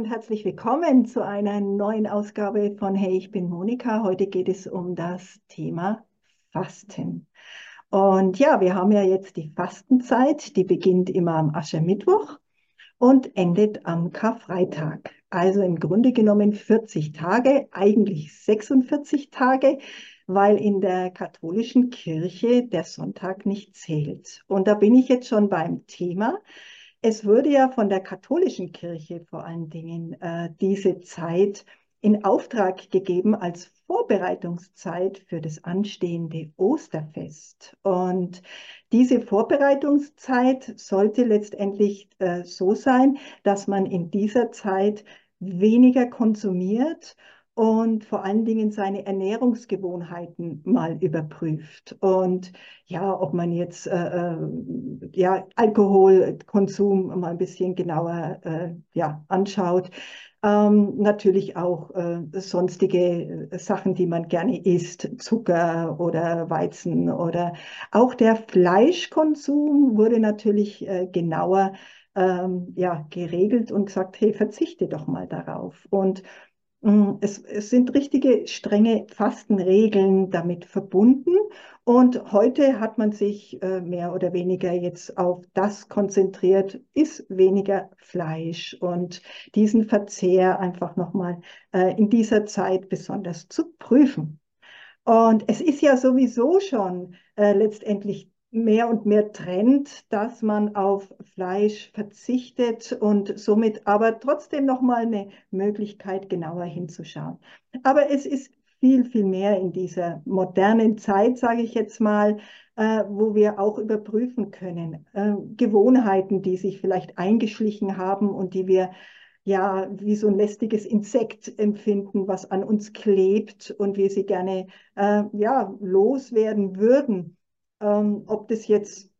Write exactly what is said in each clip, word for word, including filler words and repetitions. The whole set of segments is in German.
und herzlich willkommen zu einer neuen Ausgabe von Hey, ich bin Monika. Heute geht es um das Thema Fasten. Und ja, wir haben ja jetzt die Fastenzeit, die beginnt immer am Aschermittwoch und endet am Karfreitag. Also im Grunde genommen vierzig Tage, eigentlich sechsundvierzig Tage, weil in der katholischen Kirche der Sonntag nicht zählt. Und da bin ich jetzt schon beim Thema. Es würde ja von der katholischen Kirche vor allen Dingen äh, diese Zeit in Auftrag gegeben als Vorbereitungszeit für das anstehende Osterfest. Und diese Vorbereitungszeit sollte letztendlich äh, so sein, dass man in dieser Zeit weniger konsumiert und vor allen Dingen seine Ernährungsgewohnheiten mal überprüft. Und ja, ob man jetzt äh, ja, Alkoholkonsum mal ein bisschen genauer äh, ja, anschaut. Ähm, natürlich auch äh, sonstige Sachen, die man gerne isst, Zucker oder Weizen oder auch der Fleischkonsum wurde natürlich äh, genauer ähm, ja, geregelt und gesagt, hey, verzichte doch mal darauf. Und Es, es sind richtige strenge Fastenregeln damit verbunden und heute hat man sich äh, mehr oder weniger jetzt auf das konzentriert, isst weniger Fleisch und diesen Verzehr einfach nochmal äh, in dieser Zeit besonders zu prüfen. Und es ist ja sowieso schon äh, letztendlich mehr und mehr Trend, dass man auf Fleisch verzichtet und somit aber trotzdem nochmal eine Möglichkeit, genauer hinzuschauen. Aber es ist viel, viel mehr in dieser modernen Zeit, sage ich jetzt mal, äh, wo wir auch überprüfen können. Äh, Gewohnheiten, die sich vielleicht eingeschlichen haben und die wir ja wie so ein lästiges Insekt empfinden, was an uns klebt und wir sie gerne äh, ja, loswerden würden. Ähm, ob das jetzt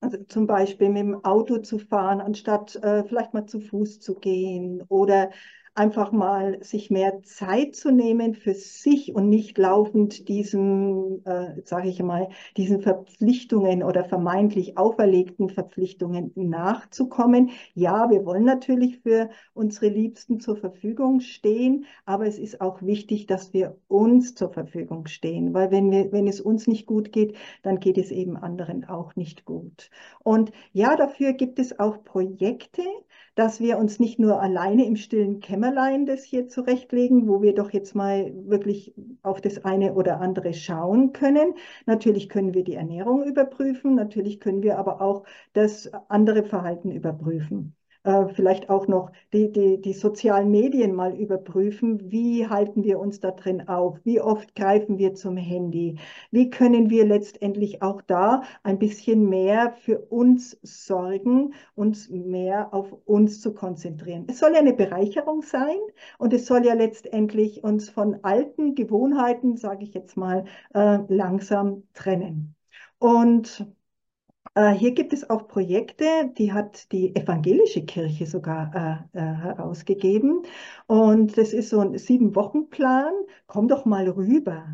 also zum Beispiel mit dem Auto zu fahren, anstatt äh, vielleicht mal zu Fuß zu gehen oder einfach mal sich mehr Zeit zu nehmen für sich und nicht laufend diesen, äh, sage ich mal, diesen Verpflichtungen oder vermeintlich auferlegten Verpflichtungen nachzukommen. Ja, wir wollen natürlich für unsere Liebsten zur Verfügung stehen, aber es ist auch wichtig, dass wir uns zur Verfügung stehen, weil wenn wir, wenn es uns nicht gut geht, dann geht es eben anderen auch nicht gut. Und ja, dafür gibt es auch Projekte, dass wir uns nicht nur alleine im stillen Kämmerlein das hier zurechtlegen, wo wir doch jetzt mal wirklich auf das eine oder andere schauen können. Natürlich können wir die Ernährung überprüfen, natürlich können wir aber auch das andere Verhalten überprüfen. Äh, vielleicht auch noch die, die, die sozialen Medien mal überprüfen, wie halten wir uns da drin auf, wie oft greifen wir zum Handy, wie können wir letztendlich auch da ein bisschen mehr für uns sorgen, uns mehr auf uns zu konzentrieren. Es soll ja eine Bereicherung sein und es soll ja letztendlich uns von alten Gewohnheiten, sage ich jetzt mal, äh, langsam trennen. Und hier gibt es auch Projekte, die hat die evangelische Kirche sogar äh, herausgegeben. Und das ist so ein Sieben-Wochen-Plan. Komm doch mal rüber.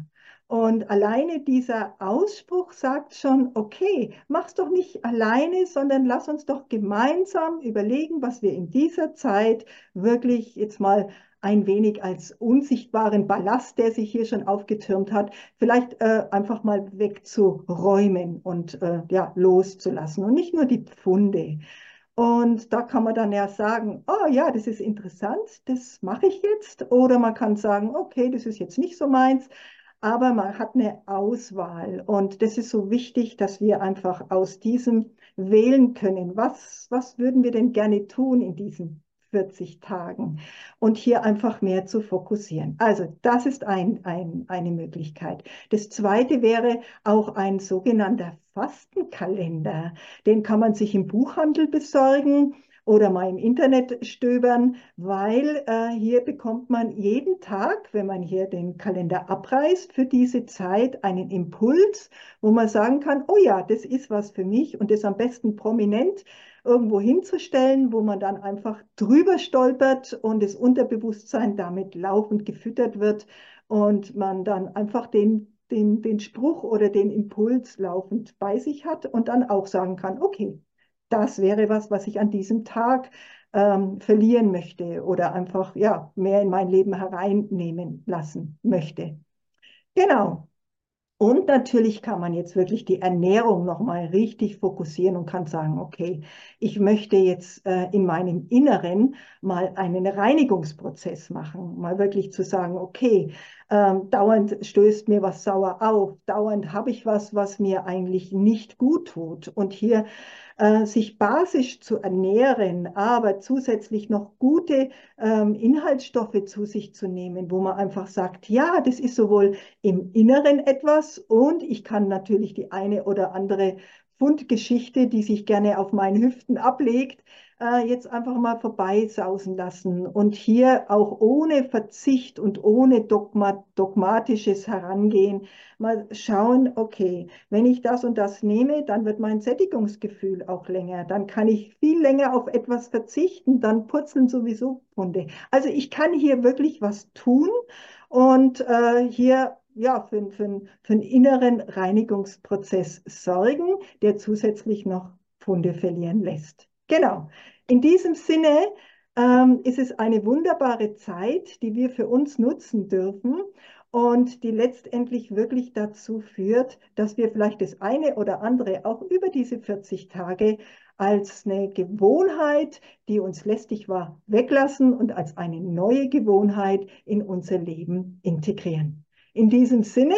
Und alleine dieser Ausspruch sagt schon, okay, mach's doch nicht alleine, sondern lass uns doch gemeinsam überlegen, was wir in dieser Zeit wirklich jetzt mal ein wenig als unsichtbaren Ballast, der sich hier schon aufgetürmt hat, vielleicht äh, einfach mal wegzuräumen und äh, ja, loszulassen und nicht nur die Pfunde. Und da kann man dann ja sagen, oh ja, das ist interessant, das mache ich jetzt. Oder man kann sagen, okay, das ist jetzt nicht so meins. Aber man hat eine Auswahl und das ist so wichtig, dass wir einfach aus diesem wählen können. Was, was würden wir denn gerne tun in diesen vierzig Tagen und hier einfach mehr zu fokussieren. Also das ist ein, ein, eine Möglichkeit. Das zweite wäre auch ein sogenannter Fastenkalender. Den kann man sich im Buchhandel besorgen oder mal im Internet stöbern, weil äh, hier bekommt man jeden Tag, wenn man hier den Kalender abreißt, für diese Zeit einen Impuls, wo man sagen kann, oh ja, das ist was für mich und das am besten prominent irgendwo hinzustellen, wo man dann einfach drüber stolpert und das Unterbewusstsein damit laufend gefüttert wird und man dann einfach den, den, den Spruch oder den Impuls laufend bei sich hat und dann auch sagen kann, okay, das wäre was, was ich an diesem Tag ähm, verlieren möchte oder einfach ja, mehr in mein Leben hereinnehmen lassen möchte. Genau. Und natürlich kann man jetzt wirklich die Ernährung nochmal richtig fokussieren und kann sagen, okay, ich möchte jetzt äh, in meinem Inneren mal einen Reinigungsprozess machen. Mal wirklich zu sagen, okay, ähm, dauernd stößt mir was sauer auf, dauernd habe ich was, was mir eigentlich nicht gut tut. Und hier äh, sich basisch zu ernähren, aber zusätzlich noch gute ähm, Inhaltsstoffe zu sich zu nehmen, wo man einfach sagt, ja, das ist sowohl im Inneren etwas, und ich kann natürlich die eine oder andere Fundgeschichte, die sich gerne auf meinen Hüften ablegt, äh, jetzt einfach mal vorbeisausen lassen. Und hier auch ohne Verzicht und ohne Dogma, dogmatisches Herangehen mal schauen, okay, wenn ich das und das nehme, dann wird mein Sättigungsgefühl auch länger. Dann kann ich viel länger auf etwas verzichten, dann purzeln sowieso Funde. Also ich kann hier wirklich was tun und äh, hier ja, für, für, für einen inneren Reinigungsprozess sorgen, der zusätzlich noch Pfunde verlieren lässt. Genau. In diesem Sinne ähm, ist es eine wunderbare Zeit, die wir für uns nutzen dürfen und die letztendlich wirklich dazu führt, dass wir vielleicht das eine oder andere auch über diese vierzig Tage als eine Gewohnheit, die uns lästig war, weglassen und als eine neue Gewohnheit in unser Leben integrieren. In diesem Sinne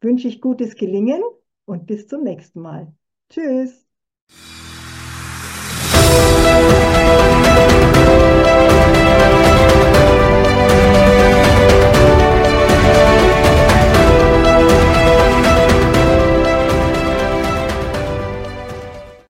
wünsche ich gutes Gelingen und bis zum nächsten Mal. Tschüss!